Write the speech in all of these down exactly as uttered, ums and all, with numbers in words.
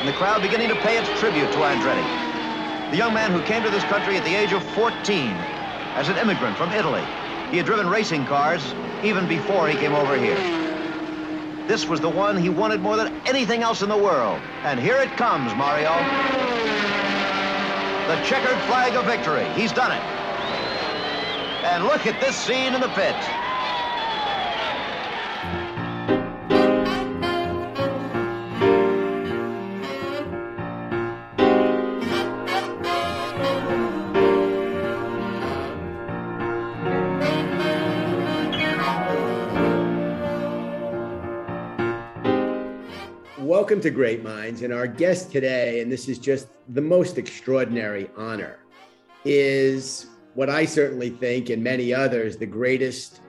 and the crowd beginning to pay its tribute to Andretti, the young man who came to this country at the age of fourteen as an immigrant from Italy. He had driven racing cars even before he came over here. This was the one he wanted more than anything else in the world. And here it comes, Mario. The checkered flag of victory. He's done it. And look at this scene in the pit. Welcome to Great Minds, and our guest today, and this is just the most extraordinary honor, is what I certainly think, and many others, the greatest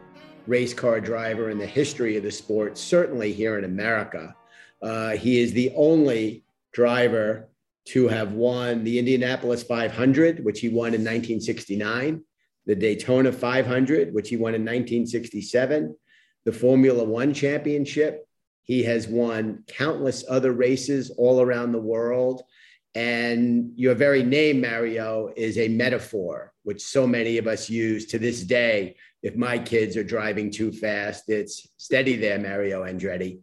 race car driver in the history of the sport, certainly here in America. Uh, he is the only driver to have won the Indianapolis five hundred, which he won in nineteen sixty-nine, the Daytona five hundred, which he won in nineteen sixty-seven, the Formula One championship. He has won countless other races all around the world. And your very name, Mario, is a metaphor, which so many of us use to this day. If my kids are driving too fast, it's steady there, Mario Andretti.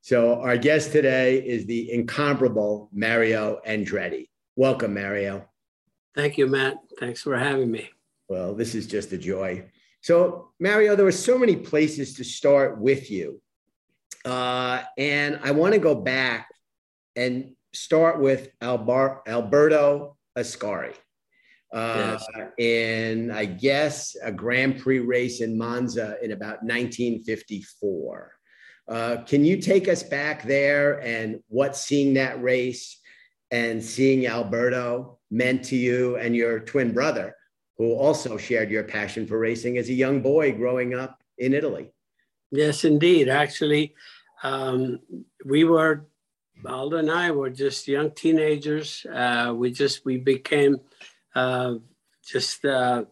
So our guest today is the incomparable Mario Andretti. Welcome, Mario. Thank you, Matt. Thanks for having me. Well, this is just a joy. So, Mario, there were so many places to start with you. Uh, and I want to go back and start with Albar Alberto Ascari uh, yes. in, I guess, a Grand Prix race in Monza in about nineteen fifty-four. Uh, can you take us back there and what seeing that race and seeing Alberto meant to you and your twin brother, who also shared your passion for racing as a young boy growing up in Italy? Yes, indeed. Actually, um, we were, Aldo and I were just young teenagers. Uh, we just, we became uh, just uh,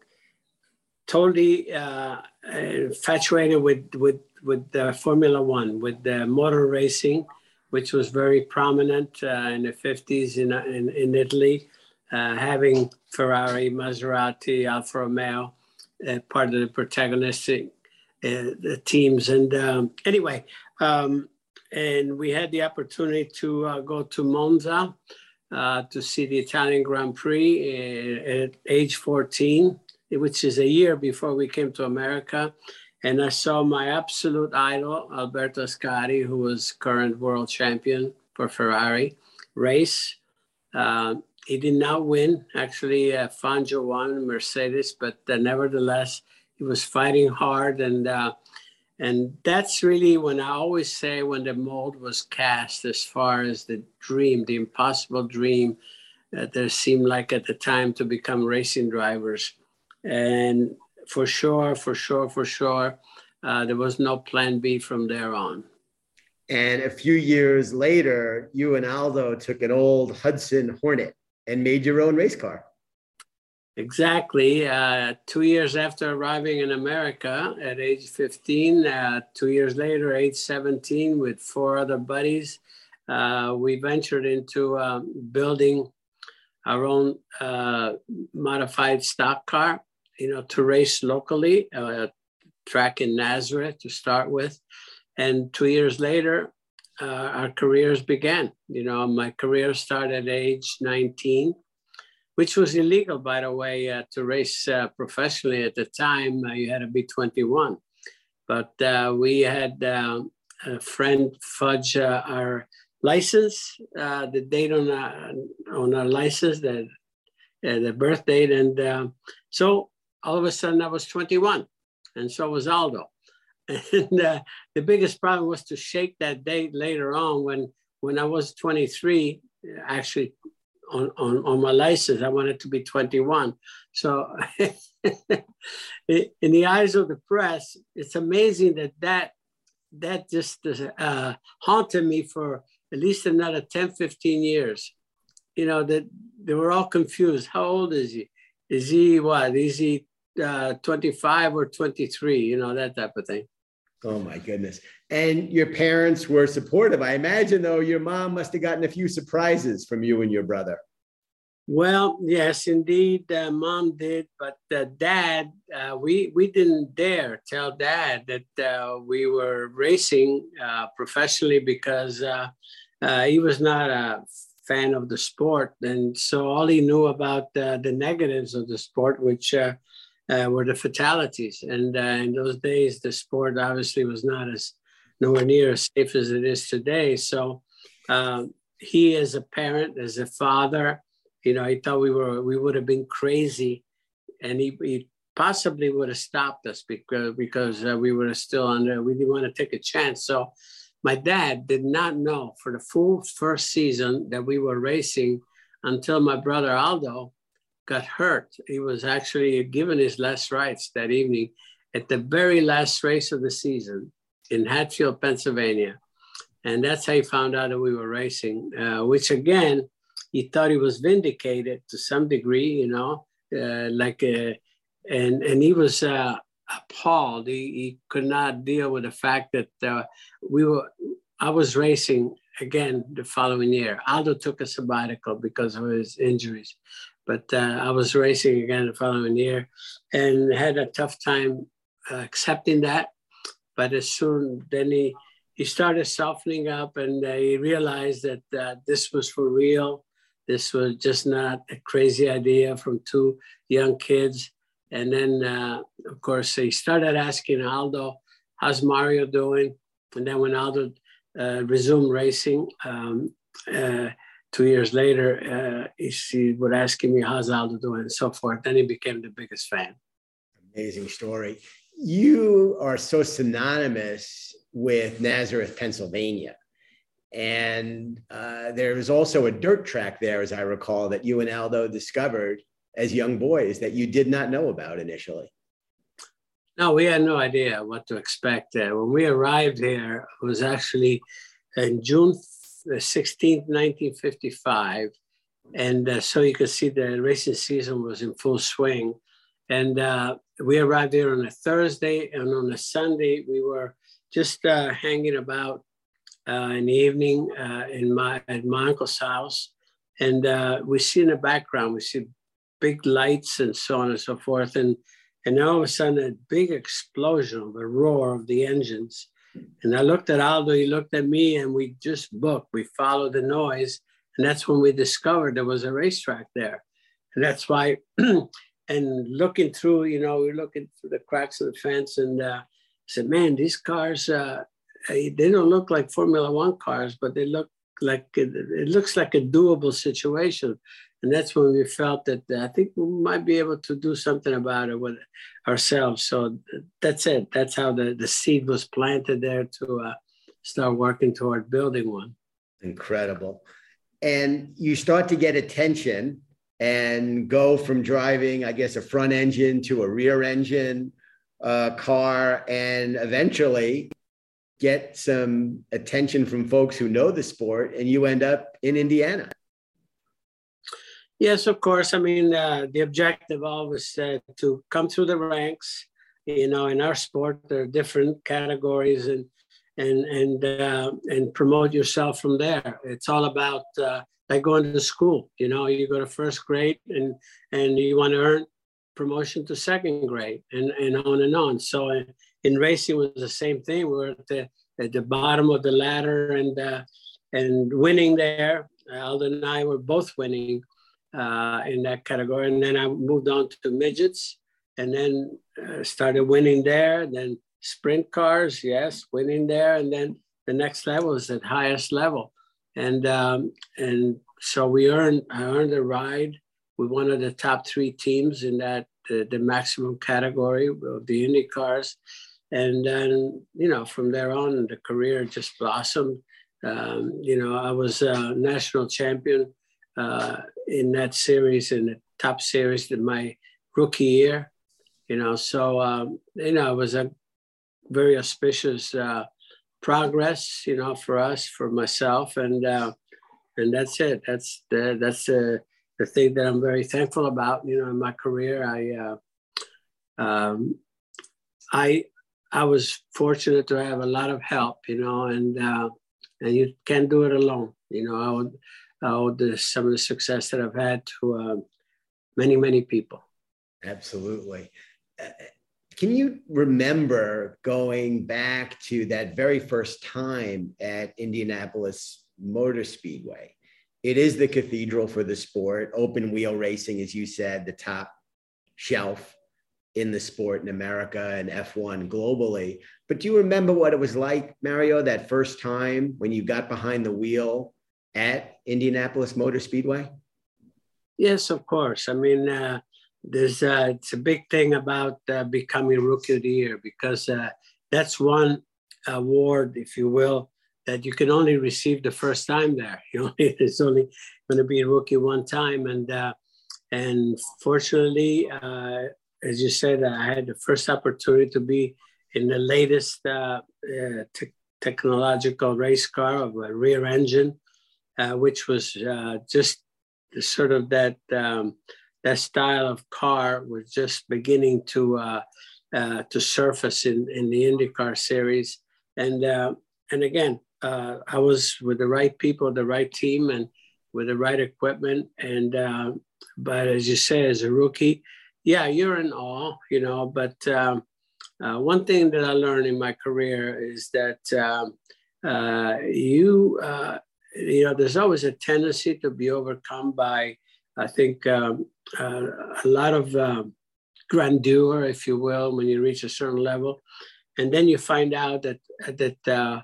totally uh, infatuated with, with, with uh, Formula One, with the motor racing, which was very prominent uh, in the fifties in, in, in Italy, uh, having Ferrari, Maserati, Alfa Romeo, uh, part of the protagonistic Uh, the teams. And um, anyway, um, and we had the opportunity to uh, go to Monza uh, to see the Italian Grand Prix uh, at age fourteen, which is a year before we came to America. And I saw my absolute idol, Alberto Ascari, who was current world champion for Ferrari, race. Uh, he did not win. Actually, uh, Fangio won, Mercedes, but uh, nevertheless, he was fighting hard, and uh, and that's really when I always say when the mold was cast as far as the dream, the impossible dream that there seemed like at the time to become racing drivers. And for sure, for sure, for sure, uh, there was no plan B from there on. And a few years later, you and Aldo took an old Hudson Hornet and made your own race car. Exactly. Uh, two years after arriving in America at age fifteen, uh, two years later, age seventeen, with four other buddies, uh, we ventured into um, building our own uh, modified stock car, you know, to race locally, uh, a track in Nazareth to start with. And two years later, uh, our careers began. You know, my career started at age nineteen. Which was illegal, by the way, uh, to race uh, professionally at the time. Uh, you had to be twenty-one. But uh, we had uh, a friend fudge uh, our license, uh, the date on our, on our license, the, uh, the birth date. And uh, so all of a sudden I was twenty-one, and so was Aldo. And uh, the biggest problem was to shake that date later on when, when I was twenty-three, actually, On, on, on my license. I wanted to be twenty-one. So in the eyes of the press, it's amazing that that, that just uh, haunted me for at least another ten, fifteen years. You know, that they were all confused. How old is he? Is he what? Is he uh, twenty-five or twenty-three? You know, that type of thing. Oh my goodness. And your parents were supportive. I imagine though, your mom must've gotten a few surprises from you and your brother. Well, yes, indeed. Uh, mom did, but uh, dad, uh, we, we didn't dare tell dad that uh, we were racing uh, professionally because uh, uh, he was not a fan of the sport. And so all he knew about uh, the negatives of the sport, which uh, Uh, were the fatalities. And uh, in those days, the sport obviously was not as nowhere near as safe as it is today. So uh, he, as a parent, as a father, you know, he thought we were, we would have been crazy, and he, he possibly would have stopped us because because uh, we were still under, we didn't want to take a chance. So my dad did not know for the full first season that we were racing until my brother Aldo got hurt. He was actually given his last rites that evening at the very last race of the season in Hatfield, Pennsylvania. And that's how he found out that we were racing, uh, which again, he thought he was vindicated to some degree, you know, uh, like, a, and, and he was uh, appalled. He, he could not deal with the fact that uh, we were, I was racing again the following year. Aldo took a sabbatical because of his injuries. But uh, I was racing again the following year and had a tough time uh, accepting that. But as soon, then he, he started softening up, and uh, he realized that uh, this was for real. This was just not a crazy idea from two young kids. And then, uh, of course, he started asking Aldo, how's Mario doing? And then when Aldo uh, resumed racing, um, uh, two years later, uh, she would ask me, how's Aldo doing, and so forth. Then he became the biggest fan. Amazing story. You are so synonymous with Nazareth, Pennsylvania. And uh, there was also a dirt track there, as I recall, that you and Aldo discovered as young boys that you did not know about initially. No, we had no idea what to expect. Uh, when we arrived here, it was actually in June the sixteenth, nineteen fifty-five. And uh, so you could see the racing season was in full swing. And uh, we arrived there on a Thursday, and on a Sunday, we were just uh, hanging about uh, in the evening uh, in my, at my uncle's house. And uh, we see in the background, we see big lights and so on and so forth. And, and all of a sudden, a big explosion of a roar of the engines. And I looked at Aldo, he looked at me, and we just booked. We followed the noise. And that's when we discovered there was a racetrack there. And that's why, and looking through, you know, we were looking through the cracks of the fence, and uh, said, man, these cars, uh, they don't look like Formula One cars, but they look like, it, it looks like a doable situation. And that's when we felt that uh, I think we might be able to do something about it with ourselves. So that's it. That's how the, the seed was planted there to uh, start working toward building one. Incredible. And you start to get attention and go from driving, I guess, a front engine to a rear engine uh, car, and eventually get some attention from folks who know the sport, and you end up in Indiana. Yes, of course. I mean, uh, the objective always uh, to come through the ranks. You know, in our sport, there are different categories, and and and uh, and promote yourself from there. It's all about uh, like going to school. You know, you go to first grade, and and you want to earn promotion to second grade, and and on and on. So in, in racing, it was the same thing. We were at the at the bottom of the ladder, and uh, and winning there. Aldo and I were both winning Uh, in that category. And then I moved on to midgets, and then uh, started winning there. Then sprint cars, yes, winning there. And then the next level is at highest level. And um, and so we earned, I earned a ride with one of the top three teams in that, uh, the maximum category of the Indy cars. And then, you know, from there on, the career just blossomed. Um, you know, I was a national champion Uh, in that series, in the top series in my rookie year, you know, so, um, you know, it was a very auspicious uh, progress, you know, for us, for myself. And uh, and that's it. That's the, that's uh, the thing that I'm very thankful about, you know, in my career. I, uh, um, I, I was fortunate to have a lot of help, you know, and uh, and you can't do it alone. You know, I would, I owe some of the success that I've had to uh, many, many people. Absolutely. Uh, Can you remember going back to that very first time at Indianapolis Motor Speedway? It is the cathedral for the sport, open wheel racing, as you said, the top shelf in the sport in America and F one globally. But do you remember what it was like, Mario, that first time when you got behind the wheel at Indianapolis Motor Speedway? Yes, of course. I mean, uh, There's uh, it's a big thing about uh, becoming Rookie of the Year, because uh, that's one award, if you will, that you can only receive the first time there. You know, it's only going to be a rookie one time. And uh, and fortunately, uh, as you said, I had the first opportunity to be in the latest uh, uh, te technological race car of a rear engine, uh, which was uh, just sort of that... Um, that style of car was just beginning to uh, uh, to surface in, in the IndyCar series. And uh, and again, uh, I was with the right people, the right team, and with the right equipment. And uh, but as you say, as a rookie, yeah, you're in awe, you know. But um, uh, one thing that I learned in my career is that um, uh, you uh, you know, there's always a tendency to be overcome by, I think, um, uh, a lot of uh, grandeur, if you will, when you reach a certain level. And then you find out that, that uh,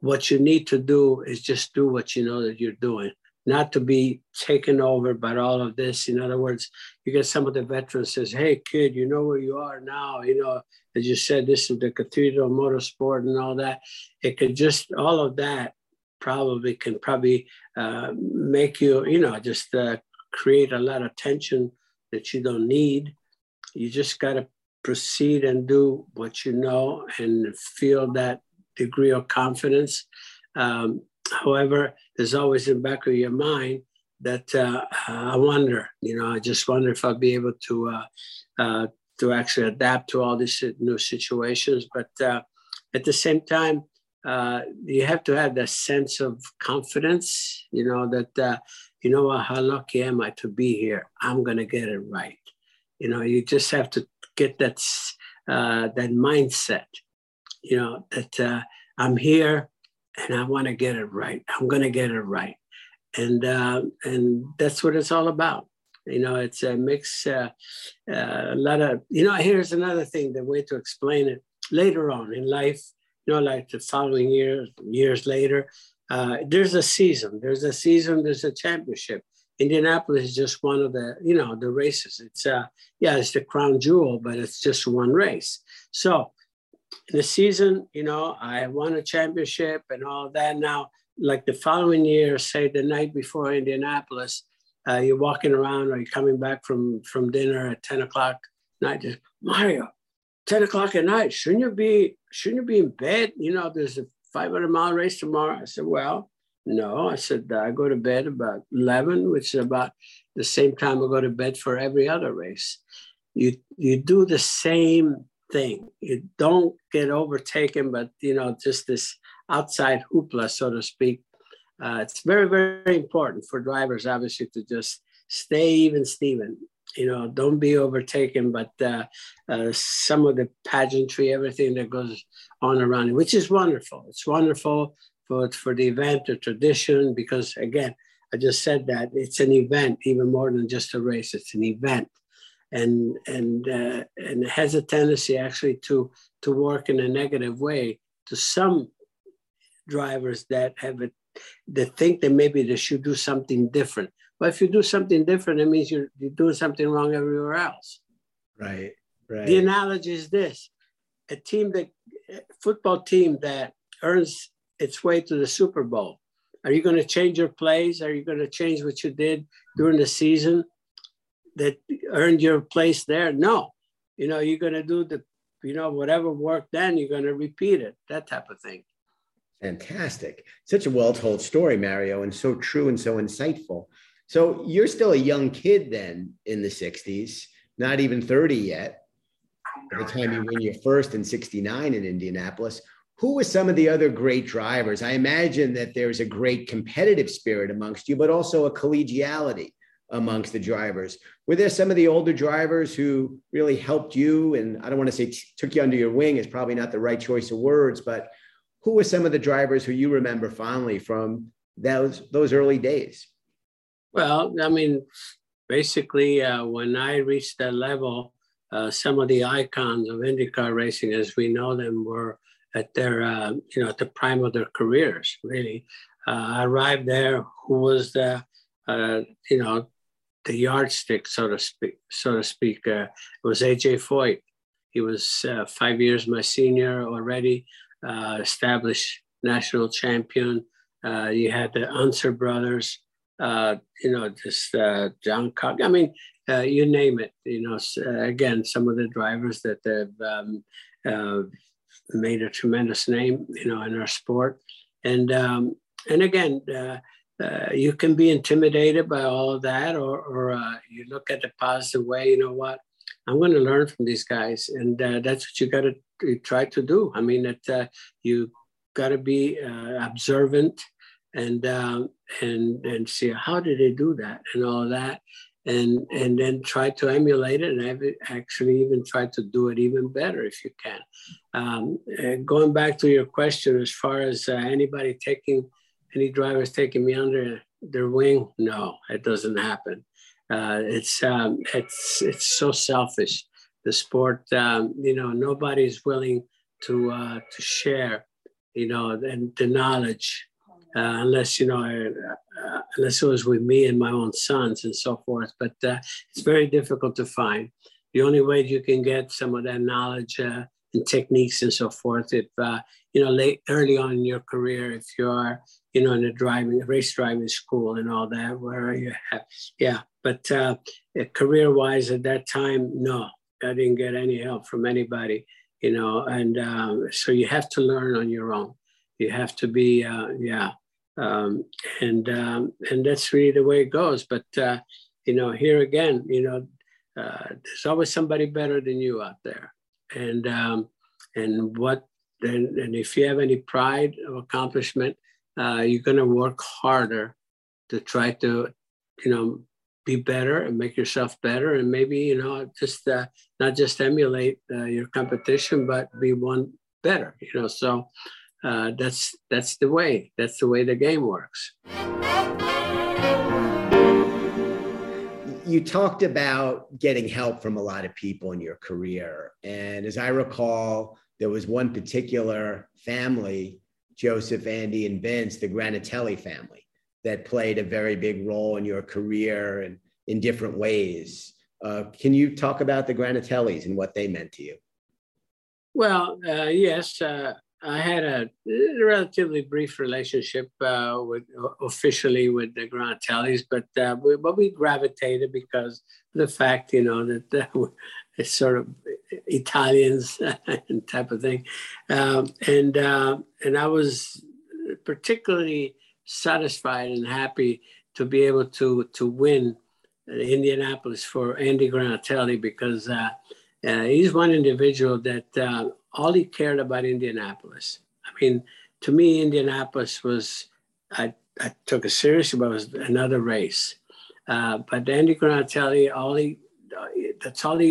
what you need to do is just do what you know that you're doing, not to be taken over by all of this. In other words, you get some of the veterans says, hey, kid, you know where you are now. You know, as you said, this is the cathedral motorsport and all that. It could just, all of that probably can probably uh, make you, you know, just uh, create a lot of tension that you don't need. You just got to proceed and do what you know and feel that degree of confidence. Um, however, there's always in the back of your mind that uh, I wonder, you know, I just wonder if I'll be able to uh, uh, to actually adapt to all these new situations. But uh, at the same time, uh, you have to have that sense of confidence, you know, that uh, you know, how lucky am I to be here? I'm going to get it right. You know, you just have to get that, uh, that mindset, you know, that uh, I'm here and I want to get it right. I'm going to get it right. And, uh, and that's what it's all about. You know, it's a mix, uh, uh, a lot of, you know, here's another thing, the way to explain it later on in life, you know, like the following year, years later, Uh, there's a season, there's a season, there's a championship. Indianapolis is just one of the, you know, the races. It's, uh, yeah, it's the crown jewel, but it's just one race. So the season, you know, I won a championship and all that. Now, like the following year, say the night before Indianapolis, uh, you're walking around or you're coming back from, from dinner at ten o'clock at night. Just, Mario, ten o'clock at night, shouldn't you be, shouldn't you be in bed? You know, there's a five hundred mile race tomorrow. I said, well, no. I said, I go to bed about eleven, which is about the same time I go to bed for every other race. You, you do the same thing. You don't get overtaken, but, you know, just this outside hoopla, so to speak. Uh, it's very, very important for drivers, obviously, to just stay even, Steven. You know, don't be overtaken, but uh, uh, some of the pageantry, everything that goes on around it, which is wonderful. It's wonderful for, for the event, the tradition, because again, I just said that it's an event, even more than just a race, it's an event. And, and, uh, and it has a tendency actually to, to work in a negative way to some drivers that have it, that think that maybe they should do something different. But if you do something different, it means you're, you're doing something wrong everywhere else. Right, right. The analogy is this. A team that, a football team that earns its way to the Super Bowl. Are you going to change your plays? Are you going to change what you did during the season that earned your place there? No. You know, you're going to do the, you know, whatever worked then, you're going to repeat it, that type of thing. Fantastic. Such a well-told story, Mario, and so true and so insightful. So you're still a young kid then in the sixties, not even thirty yet, the time you win your first in sixty-nine in Indianapolis. Who were some of the other great drivers? I imagine that there's a great competitive spirit amongst you, but also a collegiality amongst the drivers. Were there some of the older drivers who really helped you? And I don't want to say t- took you under your wing is probably not the right choice of words, but who were some of the drivers who you remember fondly from those, those early days? Well, I mean, basically, uh, when I reached that level, uh, some of the icons of IndyCar racing, as we know them, were at their, uh, you know, at the prime of their careers, really. Uh, I arrived there, who was the, uh, you know, the yardstick, so to speak, so to speak. Uh, it was A J Foyt. He was uh, five years my senior already, uh, established national champion. Uh, you had the Unser brothers, uh, you know, just uh, John Cox. I mean, uh, you name it, you know, uh, again, some of the drivers that they've um, uh, made a tremendous name, you know, in our sport. And, um, and again, uh, Uh, you can be intimidated by all of that, or, or uh, you look at the positive way, you know what, I'm going to learn from these guys. And uh, that's what you got to try to do. I mean, that uh, you got to be uh, observant and, um, and, and see how did they do that and all of that. And, and then try to emulate it, and have it actually even try to do it even better if you can. Um, and going back to your question, as far as uh, anybody taking Any drivers taking me under their wing? No, it doesn't happen. Uh, it's um, it's it's so selfish. The sport, um, you know, nobody's willing to uh, to share, you know, and the, the knowledge, uh, unless you know, uh, unless it was with me and my own sons and so forth. But uh, it's very difficult to find. The only way you can get some of that knowledge uh, and techniques and so forth, if uh, you know, late early on in your career, if you are. You know, in the driving, race driving school and all that, where you have, yeah. But uh, career-wise at that time, no, I didn't get any help from anybody, you know. And um, so you have to learn on your own. You have to be, uh, yeah. Um, and um, and that's really the way it goes. But, uh, you know, here again, you know, uh, there's always somebody better than you out there. And, um, and, what, and, and if you have any pride or accomplishment, Uh, you're going to work harder to try to, you know, be better and make yourself better. And maybe, you know, just uh, not just emulate uh, your competition, but be one better, you know. So uh, that's that's the way. That's the way the game works. You talked about getting help from a lot of people in your career. And as I recall, there was one particular family, Joseph, Andy, and Vince, the Granatelli family, that played a very big role in your career and in different ways. Uh, can you talk about the Granatellis and what they meant to you? Well, uh, yes, uh, I had a relatively brief relationship uh, with officially with the Granatellis, but uh, we, but we gravitated because of the fact, you know, that the, it's sort of Italians and type of thing. Um, and uh, and I was particularly satisfied and happy to be able to to win Indianapolis for Andy Granatelli, because uh, uh, he's one individual that uh, all he cared about Indianapolis. I mean, to me, Indianapolis was, I, I took it seriously, but it was another race. Uh, but Andy Granatelli, all he, that's all he,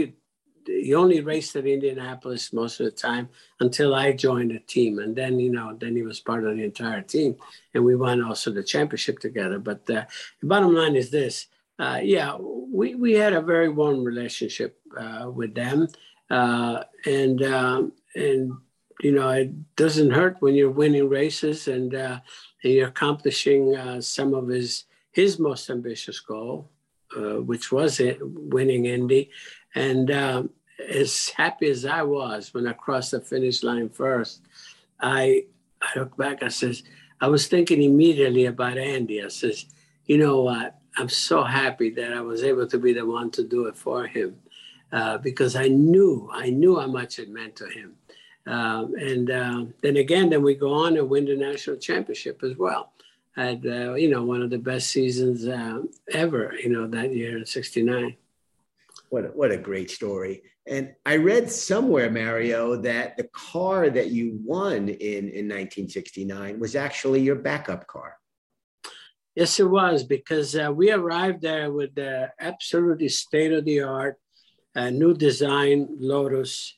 he only raced at Indianapolis most of the time until I joined the team. And then, you know, then he was part of the entire team. And we won also the championship together. But uh, the bottom line is this. Uh, yeah, we, we had a very warm relationship uh, with them. Uh, and, um, and you know, it doesn't hurt when you're winning races and, uh, and you're accomplishing uh, some of his, his most ambitious goal, uh, which was it, winning Indy. And um, as happy as I was when I crossed the finish line first, I, I look back, I says, I was thinking immediately about Andy. I says, you know what? I'm so happy that I was able to be the one to do it for him uh, because I knew, I knew how much it meant to him. Um, and uh, then again, then we go on and win the national championship as well. I had, uh, you know, one of the best seasons uh, ever, you know, that year in sixty-nine. What a, what a great story. And I read somewhere, Mario, that the car that you won in, in nineteen sixty-nine was actually your backup car. Yes, it was, because uh, we arrived there with the absolutely state-of-the-art, uh, new design Lotus.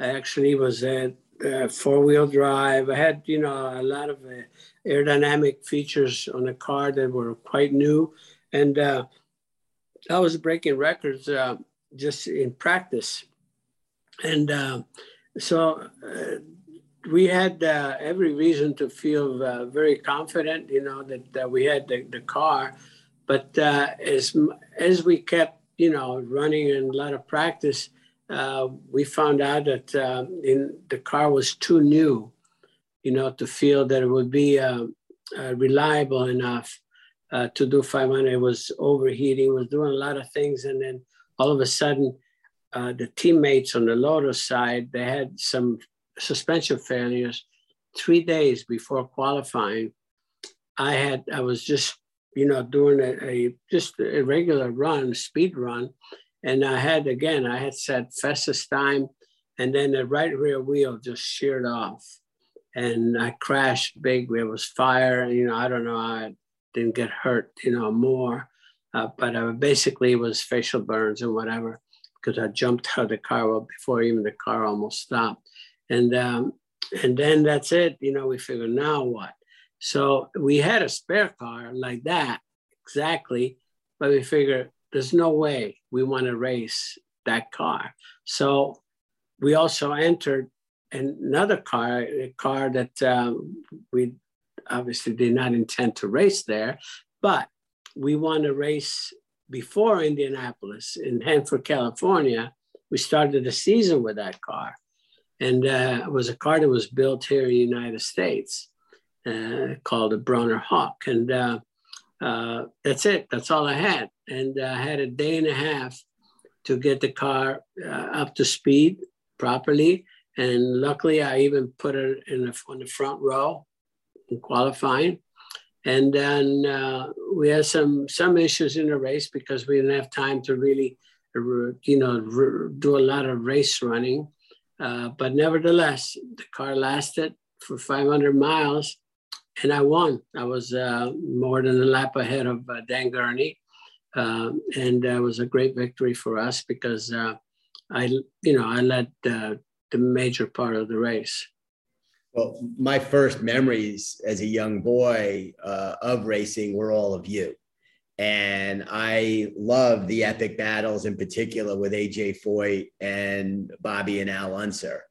I actually was a uh, four-wheel drive. I had, you know, a lot of uh, aerodynamic features on the car that were quite new. And uh, I was breaking records uh, just in practice. And uh, so uh, we had uh, every reason to feel uh, very confident, you know, that, that we had the, the car. But uh, as, as we kept, you know, running and a lot of practice, uh, we found out that uh, in, the car was too new, you know, to feel that it would be uh, uh, reliable enough uh, to do five hundred. It was overheating, was doing a lot of things. And then all of a sudden, uh, the teammates on the Lotus side, they had some suspension failures three days before qualifying. I had, I was just, you know, doing a, a just a regular run, speed run. And I had, again, I had said fastest time, and then the right rear wheel just sheared off. And I crashed big. There was fire. And, you know, I don't know, I didn't get hurt, you know, more. Uh, but I basically it was facial burns and whatever, because I jumped out of the car well, before even the car almost stopped. And um, and then that's it. You know, we figured, now what? So we had a spare car like that, exactly. But we figured, there's no way we want to race that car. So we also entered another car, a car that um, we obviously did not intend to race there, but we won a race before Indianapolis in Hanford, California. We started the season with that car. And uh, it was a car that was built here in the United States uh, called the Broner Hawk. And uh, uh, that's it. That's all I had. And I had a day and a half to get the car uh, up to speed properly. And luckily, I even put it in the, on the front row in qualifying. And then uh, we had some some issues in the race because we didn't have time to really, you know, do a lot of race running. Uh, but nevertheless, the car lasted for five hundred miles, and I won. I was uh, more than a lap ahead of uh, Dan Gurney, uh, and that uh, was a great victory for us because uh, I, you know, I led uh, the major part of the race. Well, my first memories as a young boy uh, of racing were all of you. And I love the epic battles, in particular with A J Foyt and Bobby and Al Unser.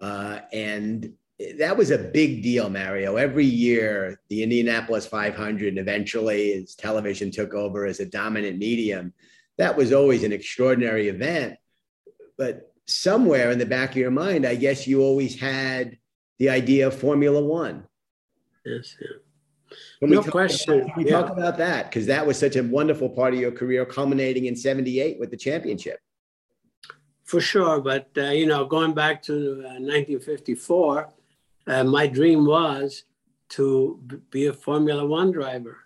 Uh, and that was a big deal, Mario. Every year, the Indianapolis five hundred, and eventually as television took over as a dominant medium, that was always an extraordinary event. But somewhere in the back of your mind, I guess you always had the idea of Formula One. Yes, sir. When no we talk question. About, we yeah. talk about that because that was such a wonderful part of your career, culminating in seventy-eight with the championship. For sure, but uh, you know, going back to uh, nineteen fifty-four, uh, my dream was to be a Formula One driver,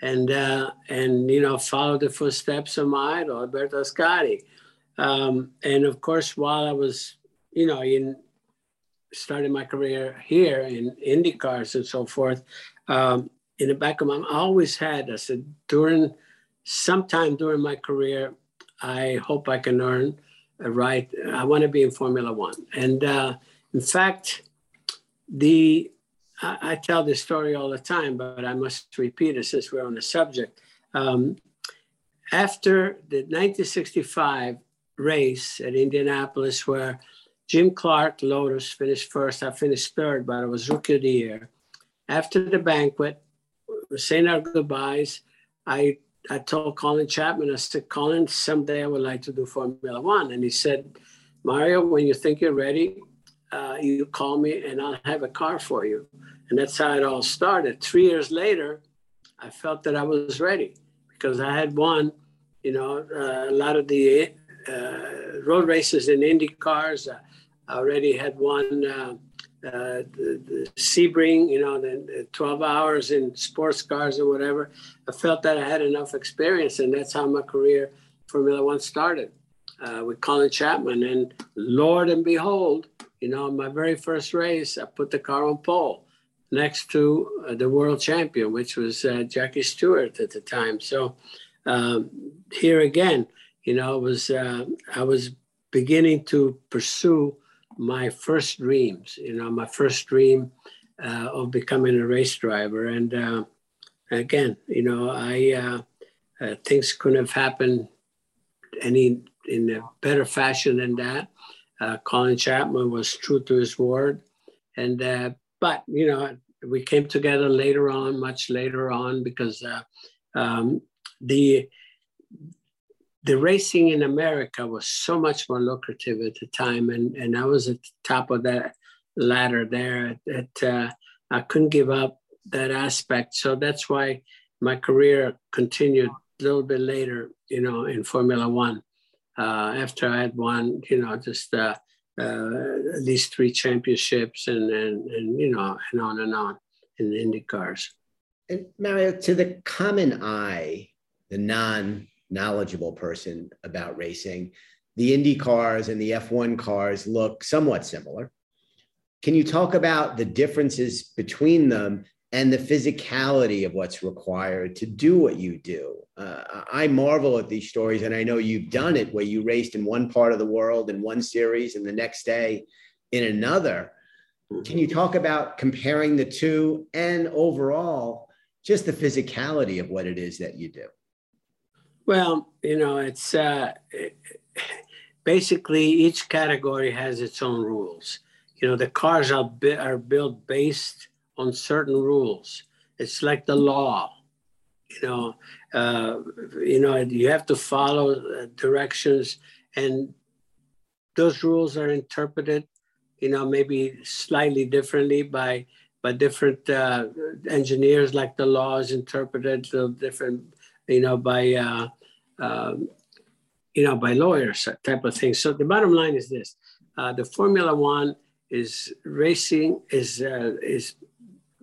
and uh, and you know, follow the footsteps of my idol Alberto Ascari. Um, and of course, while I was, you know, in started my career here in IndyCars and so forth. Um, in the back of my mind, I always had, I said, during, sometime during my career, I hope I can earn a right. I want to be in Formula One. And uh, in fact, the, I, I tell this story all the time, but I must repeat it since we're on the subject. Um, after the nineteen sixty-five race at Indianapolis, where Jim Clark, Lotus, finished first, I finished third, but I was rookie of the year. After the banquet, saying our goodbyes, I, I told Colin Chapman, I said, Colin, someday I would like to do Formula One. And he said, Mario, when you think you're ready, uh, you call me and I'll have a car for you. And that's how it all started. Three years later, I felt that I was ready because I had won, you know, uh, a lot of the uh, road races in Indy cars. I already had won uh, Uh, the, the Sebring, you know, the, the twelve hours in sports cars or whatever. I felt that I had enough experience, and that's how my career Formula One started. uh, with Colin Chapman. And Lord and behold, you know, my very first race, I put the car on pole next to uh, the world champion, which was uh, Jackie Stewart at the time. So um, here again, you know, it was uh, I was beginning to pursue my first dreams, you know, my first dream uh, of becoming a race driver. And uh, again, you know, I uh, uh, things couldn't have happened any in a better fashion than that. Uh, Colin Chapman was true to his word. And, uh, but, you know, we came together later on, much later on, because uh, um, the, the racing in America was so much more lucrative at the time. And, and I was at the top of that ladder there. That uh, I couldn't give up that aspect. So that's why my career continued a little bit later, you know, in Formula One. Uh, after I had won, you know, just uh, uh, at least three championships and, and, and, you know, and on and on in the Indy cars. And Mario, to the common eye, the non-knowledgeable person about racing, the Indy cars and the F one cars look somewhat similar. Can you talk about the differences between them and the physicality of what's required to do what you do? Uh, I marvel at these stories, and I know you've done it, where you raced in one part of the world in one series and the next day in another. Can you talk about comparing the two and overall just the physicality of what it is that you do? Well, you know, it's uh, basically each category has its own rules. You know, the cars are, are built based on certain rules. It's like the law, you know, uh, you know, you have to follow directions, and those rules are interpreted, you know, maybe slightly differently by, by different uh, engineers, like the law is interpreted to different, you know, by, uh, um, you know, by lawyers type of thing. So the bottom line is this, uh, the Formula One is racing is, uh, is,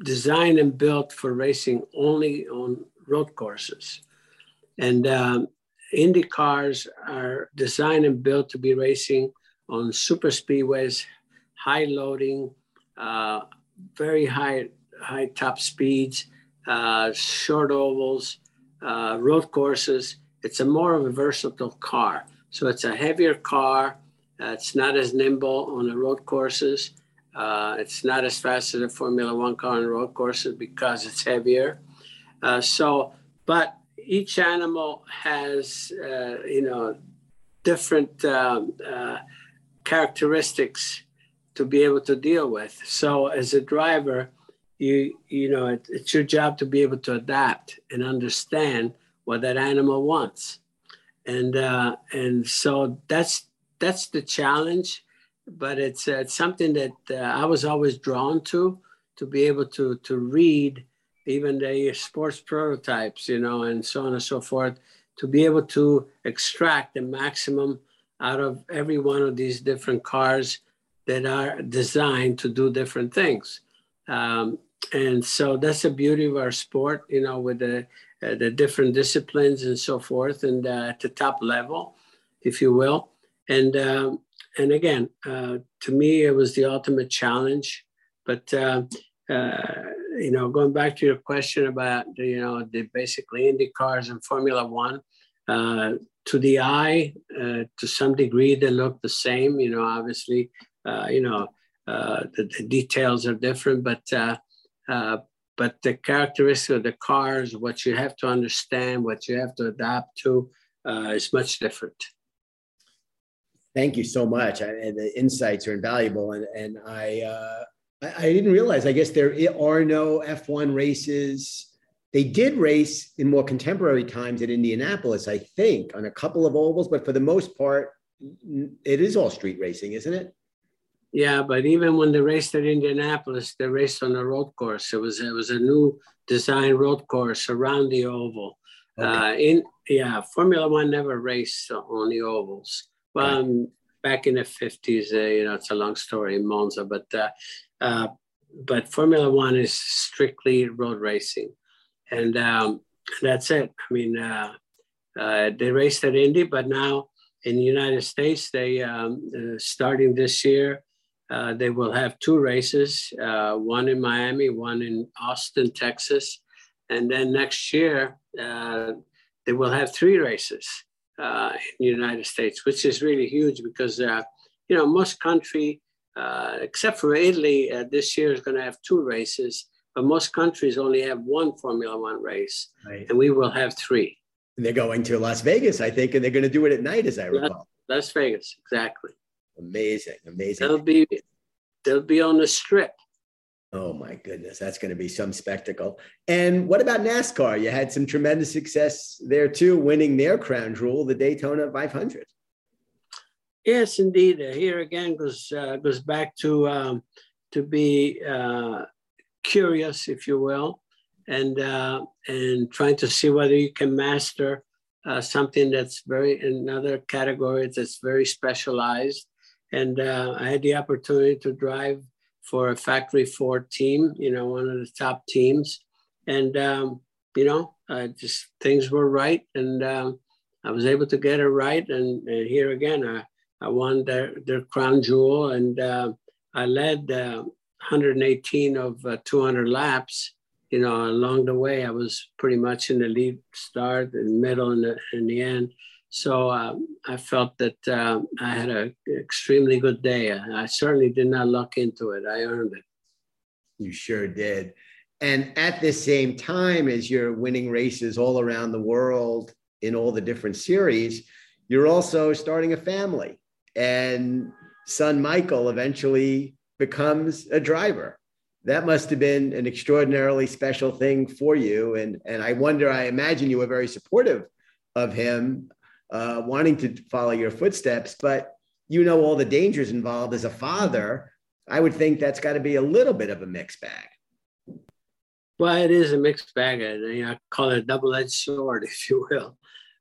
designed and built for racing only on road courses. And um, Indy cars are designed and built to be racing on super speedways, high loading, uh, very high, high top speeds, uh, short ovals, uh, road courses. It's a more of a versatile car. So it's a heavier car. Uh, it's not as nimble on the road courses. Uh, it's not as fast as a Formula One car on road courses because it's heavier. Uh, so, but each animal has, uh, you know, different um, uh, characteristics to be able to deal with. So as a driver, you, you know, it, it's your job to be able to adapt and understand what that animal wants. And, uh, and so that's, that's the challenge. But it's, uh, it's something that uh, I was always drawn to, to be able to, to read even the sports prototypes, you know, and so on and so forth, to be able to extract the maximum out of every one of these different cars that are designed to do different things. Um, and so that's the beauty of our sport, you know, with the, uh, the different disciplines and so forth, and uh, at the top level, if you will. And, um, And again, uh, to me, it was the ultimate challenge. But, uh, uh, you know, going back to your question about, you know, the basically Indy cars and Formula One, uh, to the eye, uh, to some degree, they look the same. You know, obviously, uh, you know, uh, the, the details are different, but, uh, uh, but the characteristics of the cars, what you have to understand, what you have to adapt to uh, is much different. Thank you so much. I, and the insights are invaluable. And, and I, uh, I, I didn't realize, I guess there are no F one races. They did race in more contemporary times at Indianapolis, I think, on a couple of ovals, but for the most part, it is all street racing, isn't it? Yeah, but even when they raced at Indianapolis, they raced on a road course. It was, it was a new design road course around the oval. Okay. Uh, in, yeah, Formula One never raced on the ovals. Well, um, back in the fifties, uh, you know, it's a long story in Monza, but uh, uh, but Formula One is strictly road racing, and um, that's it. I mean, uh, uh, they raced at Indy, but now in the United States, they um, uh, starting this year, uh, they will have two races, uh, one in Miami, one in Austin, Texas. And then next year, uh, they will have three races uh, in the United States, which is really huge because, uh, you know, most country, uh, except for Italy, uh, this year is going to have two races, but most countries only have one Formula One race, right. And we will have three. And they're going to Las Vegas, I think, and they're going to do it at night, as I recall. Las Vegas, exactly. Amazing, amazing. They'll be, they'll be on the Strip. Oh my goodness, that's going to be some spectacle. And what about NASCAR? You had some tremendous success there too, winning their crown jewel, the Daytona five hundred. Yes, indeed. Here again goes uh, goes back to um, to be uh, curious, if you will, and uh, and trying to see whether you can master uh, something that's very another category that's very specialized. And uh, I had the opportunity to drive for a factory Ford team, you know, one of the top teams. And, um, you know, I just, things were right. And um, I was able to get it right. And, and here again, I, I won their, their crown jewel. And uh, I led uh, one hundred eighteen of uh, two hundred laps. You know, along the way, I was pretty much in the lead start and middle and the, in the end. So uh, I felt that uh, I had an extremely good day. I certainly did not luck into it. I earned it. You sure did. And at the same time as you're winning races all around the world in all the different series, you're also starting a family. And son Michael eventually becomes a driver. That must have been an extraordinarily special thing for you. And, and I wonder, I imagine you were very supportive of him. Uh, wanting to follow your footsteps, but you know all the dangers involved as a father. I would think that's got to be a little bit of a mixed bag. Well, it is a mixed bag. I, you know, I call it a double-edged sword, if you will.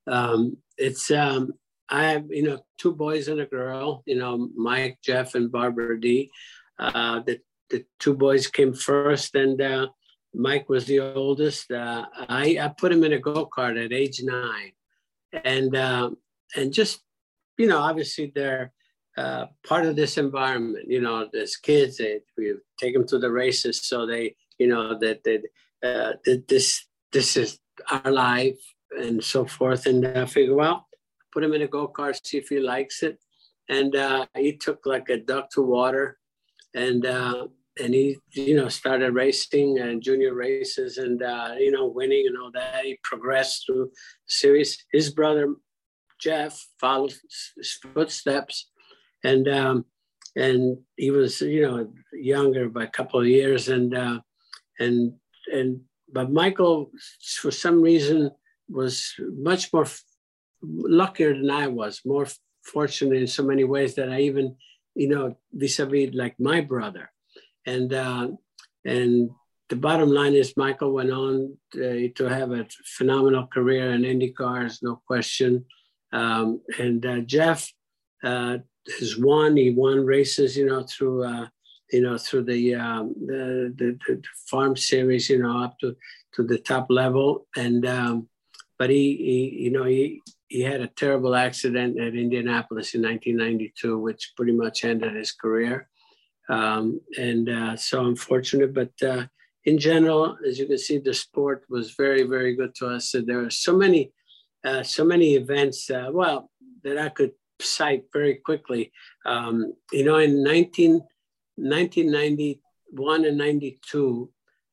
Um, it's um, I have you know two boys and a girl. You know, Mike, Jeff, and Barbara D. Uh, the the two boys came first, and uh, Mike was the oldest. Uh, I I put him in a go-kart at age nine. And uh, and just, you know, obviously they're uh, part of this environment, you know, as kids, they, we take them to the races. So they, you know, that, that, uh, that this this is our life and so forth. And I figure, well, put him in a go-kart, see if he likes it. And uh, he took like a duck to water. And, uh, and he, you know, started racing and junior races and, uh, you know, winning and all that. He progressed through the series. His brother, Jeff, followed his footsteps. And um, and he was, you know, younger by a couple of years. And, uh, and, and but Michael, for some reason, was much more luckier than I was, more fortunate in so many ways that I even, you know, vis-a-vis like my brother. And uh, and the bottom line is Michael went on uh, to have a phenomenal career in IndyCars, no question. Um, and uh, Jeff uh, has won. He won races, you know, through uh, you know through the, um, the, the the farm series, you know, up to, to the top level. And um, but he, he you know he he had a terrible accident at Indianapolis in nineteen ninety-two, which pretty much ended his career. Um, and uh, so unfortunate, but uh, in general, as you can see, the sport was very, very good to us. So there are so many, uh, so many events, uh, well, that I could cite very quickly. Um, you know, in nineteen ninety-one and ninety-two,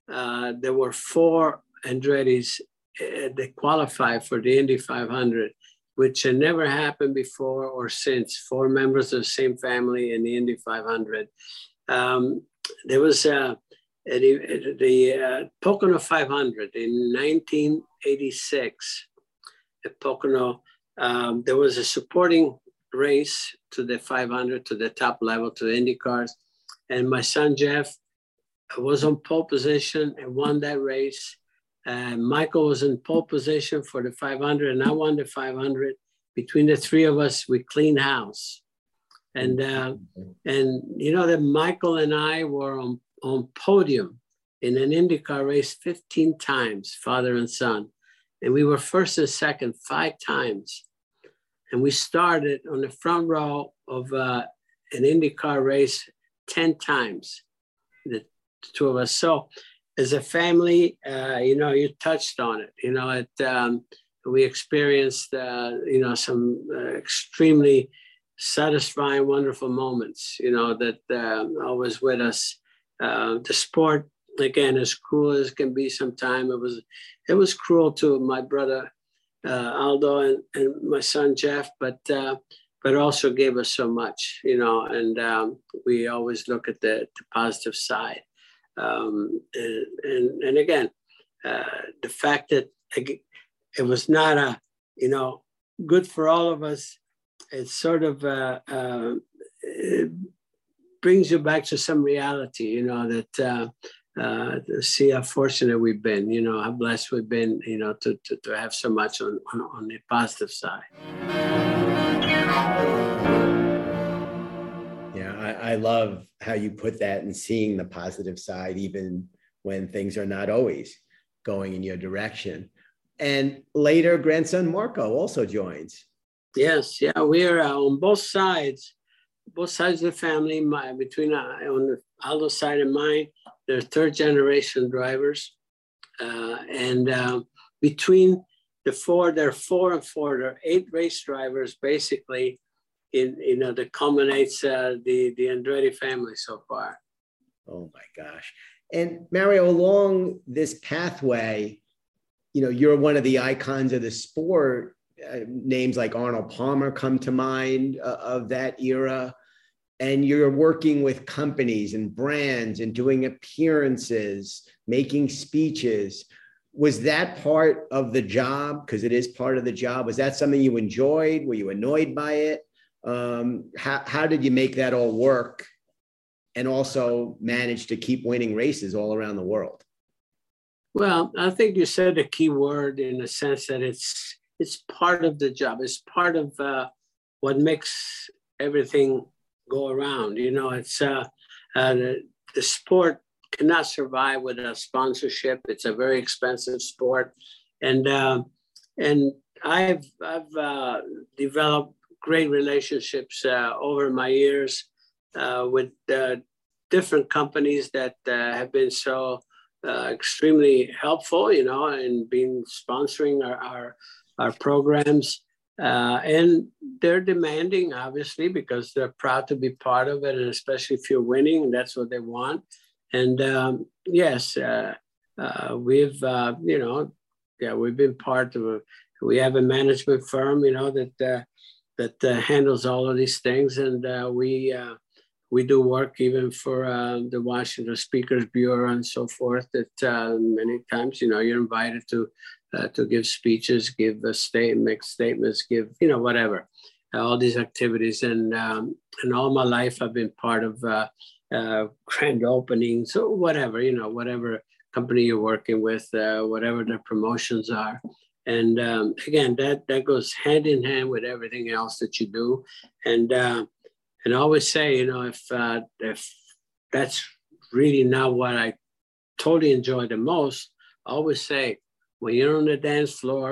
uh, there were four Andrettis uh, that qualified for the Indy five hundred, which had never happened before or since, four members of the same family in the Indy five hundred. Um, there was uh, the, the uh, Pocono five hundred in nineteen eighty-six. At Pocono, um, there was a supporting race to the five hundred, to the top level, to the IndyCars. And my son, Jeff, was on pole position and won that race. Uh, Michael was in pole position for the five hundred, and I won the five hundred. Between the three of us, we cleaned house. And, uh, and you know that Michael and I were on, on podium in an IndyCar race fifteen times, father and son. And we were first and second five times. And we started on the front row of uh, an IndyCar race ten times, the two of us. So as a family, uh, you know, you touched on it. You know, it, um, we experienced, uh, you know, some uh, extremely satisfying, wonderful moments, you know, that um, always with us. Uh, the sport, again, as cruel as can be sometimes, it was, it was cruel to my brother, uh, Aldo, and, and my son, Jeff, but, uh, but also gave us so much, you know, and um, we always look at the, the positive side. Um, and, and, and again, uh, the fact that it was not a, you know, good for all of us, it's sort of, uh, uh, it brings you back to some reality, you know, that uh, uh, to see how fortunate we've been, you know, how blessed we've been, you know, to, to, to have so much on, on, on the positive side. Yeah, I, I love how you put that and seeing the positive side, even when things are not always going in your direction. And later, grandson Marco also joins. Yes, yeah, we are uh, on both sides, both sides of the family. My between uh, on the Aldo's side and mine, they're third generation drivers, uh, and uh, between the four, there are four and four, there are eight race drivers basically. In you know that culminates uh, the the Andretti family so far. Oh my gosh! And Mario, along this pathway, you know, you're one of the icons of the sport. Uh, names like Arnold Palmer come to mind uh, of that era, and you're working with companies and brands and doing appearances, making speeches. Was that part of the job? Because it is part of the job. Was that something you enjoyed? Were you annoyed by it? Um, how, how did you make that all work and also manage to keep winning races all around the world? Well, I think you said a key word in the sense that it's It's part of the job. It's part of uh, what makes everything go around. You know, it's uh, uh, the, the sport cannot survive without sponsorship. It's a very expensive sport, and uh, and I've I've uh, developed great relationships uh, over my years uh, with uh, different companies that uh, have been so uh, extremely helpful. You know, and been sponsoring our. our our programs, uh, and they're demanding, obviously, because they're proud to be part of it, and especially if you're winning, that's what they want. And um, yes, uh, uh, we've, uh, you know, yeah, we've been part of, a, we have a management firm, you know, that uh, that uh, handles all of these things, and uh, we uh, we do work even for uh, the Washington Speakers Bureau and so forth, that uh, many times, you know, you're invited to Uh, to give speeches, give a state, make statements, give, you know, whatever, uh, all these activities. And um, and all my life, I've been part of uh, uh, grand openings or whatever, you know, whatever company you're working with, uh, whatever the promotions are. And um, again, that, that goes hand in hand with everything else that you do. And, uh, and I always say, you know, if, uh, if that's really not what I totally enjoy the most, I always say, when you're on the dance floor,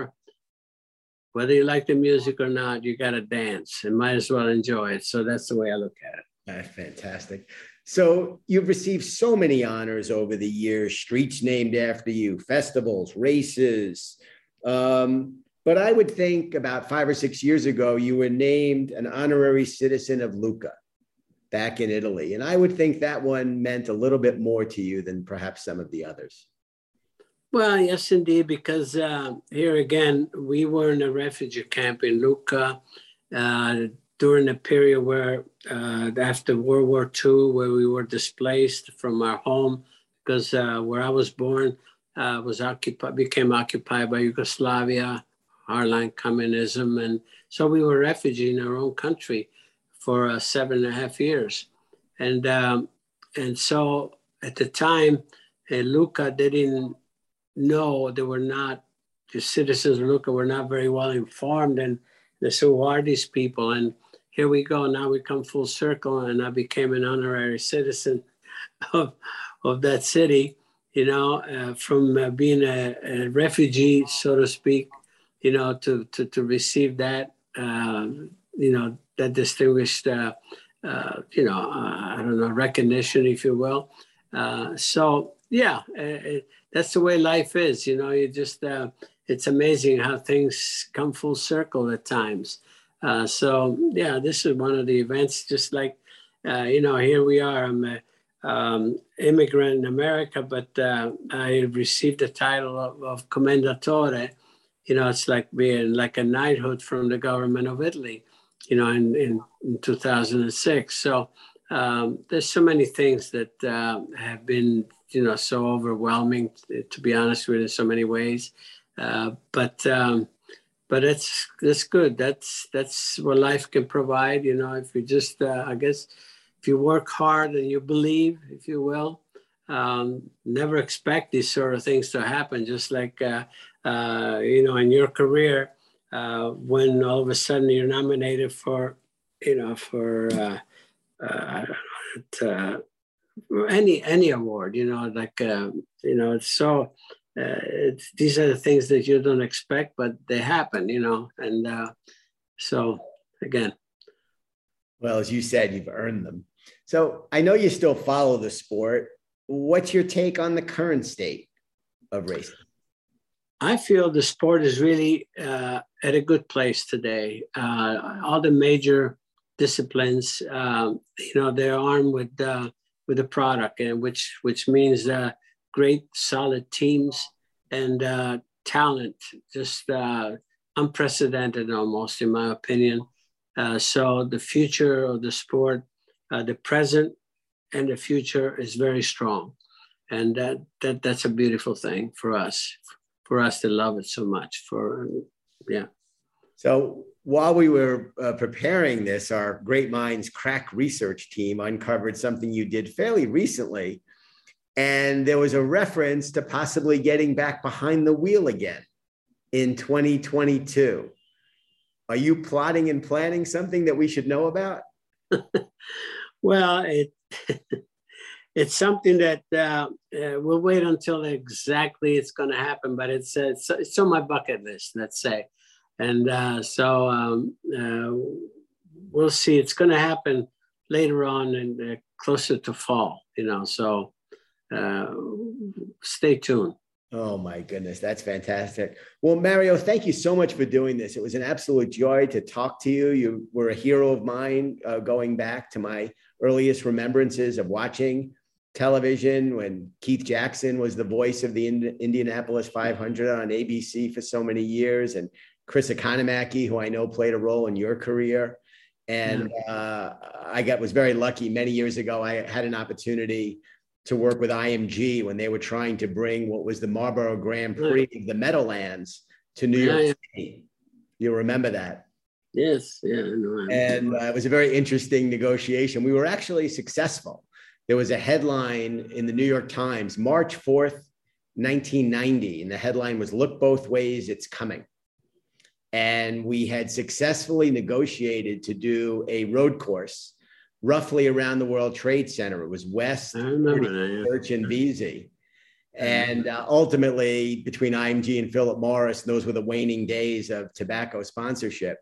whether you like the music or not, you got to dance and might as well enjoy it. So that's the way I look at it. That's fantastic. So you've received so many honors over the years, streets named after you, festivals, races. Um, but I would think about five or six years ago, you were named an honorary citizen of Lucca back in Italy. And I would think that one meant a little bit more to you than perhaps some of the others. Well, yes, indeed, because uh, here again, we were in a refugee camp in Lucca uh, during a period where, uh, after World War Two, where we were displaced from our home, because uh, where I was born uh, was occupied, became occupied by Yugoslavia, hardline communism. And so we were refugees in our own country for uh, seven and a half years. And, um, and so at the time, uh, Lucca didn't, No, they were not, the citizens of Lucca were not very well informed, and they said, who are these people? And here we go, now we come full circle, and I became an honorary citizen of, of that city, you know, uh, from uh, being a, a refugee, so to speak, you know, to, to, to receive that uh, you know, that distinguished, uh, uh, you know, uh, I don't know, recognition, if you will. Uh, so, yeah, it, it, that's the way life is. You know, you just, uh, it's amazing how things come full circle at times. Uh, so, yeah, this is one of the events, just like, uh, you know, here we are. I'm a um, immigrant in America, but uh, I received the title of, of Commendatore. You know, it's like being like a knighthood from the government of Italy, you know, in, in, in two thousand six. So um, there's so many things that uh, have been, you know, so overwhelming, to be honest with you, in so many ways. Uh, but um, but that's, that's good. That's, that's what life can provide, you know, if you just, uh, I guess, if you work hard and you believe, if you will. Um, never expect these sort of things to happen, just like, uh, uh, you know, in your career, uh, when all of a sudden you're nominated for, you know, for uh, uh, to, uh, any any award, you know, like, uh, you know, it's so, uh, it's, these are the things that you don't expect, but they happen, you know, and uh, so, again. Well, as you said, you've earned them. So I know you still follow the sport. What's your take on the current state of racing? I feel the sport is really uh, at a good place today. Uh, all the major disciplines, uh, you know, they're armed with uh, with a product, and which which means uh, great, solid teams and uh, talent, just uh, unprecedented, almost, in my opinion. Uh, so the future of the sport, uh, the present, and the future is very strong. And that, that that's a beautiful thing for us, for us to love it so much, for, yeah. So while we were uh, preparing this, our Great Minds Crack research team uncovered something you did fairly recently. And there was a reference to possibly getting back behind the wheel again in twenty twenty-two. Are you plotting and planning something that we should know about? Well, it, it's something that uh, uh, we'll wait until exactly it's going to happen, but it's, uh, it's it's on my bucket list, let's say. And uh, so um, uh, we'll see. It's going to happen later on and uh, closer to fall, you know, so uh, stay tuned. Oh, my goodness. That's fantastic. Well, Mario, thank you so much for doing this. It was an absolute joy to talk to you. You were a hero of mine, uh, going back to my earliest remembrances of watching television when Keith Jackson was the voice of the Ind- Indianapolis five hundred on A B C for so many years, and Chris Economaki, who I know played a role in your career. And uh, I got was very lucky. Many years ago, I had an opportunity to work with I M G when they were trying to bring what was the Marlboro Grand Prix of the Meadowlands to New York yeah, City. You remember that? Yes. Yeah. No, and uh, it was a very interesting negotiation. We were actually successful. There was a headline in the New York Times, March fourth, nineteen ninety, and the headline was, "Look Both Ways, It's Coming." And we had successfully negotiated to do a road course roughly around the World Trade Center. It was West, Church, and Vesey. And uh, ultimately, between I M G and Philip Morris, those were the waning days of tobacco sponsorship.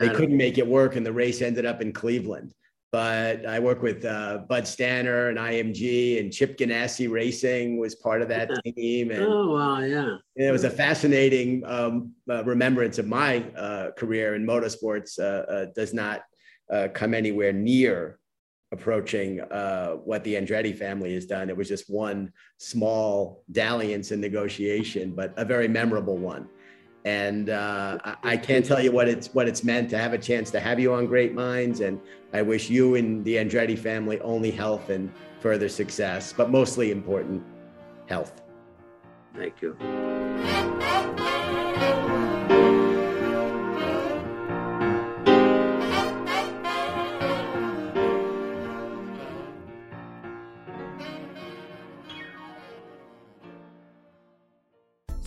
They couldn't make it work, and the race ended up in Cleveland. But I worked with uh, Bud Stanner and I M G, and Chip Ganassi Racing was part of that yeah. team. And, oh, wow, yeah. And it was a fascinating um, uh, remembrance of my uh, career, and motorsports uh, uh, does not uh, come anywhere near approaching uh, what the Andretti family has done. It was just one small dalliance in negotiation, but a very memorable one. And uh, I, I can't tell you what it's what it's meant to have a chance to have you on Great Minds. And I wish you and the Andretti family only health and further success, but mostly important, health. Thank you.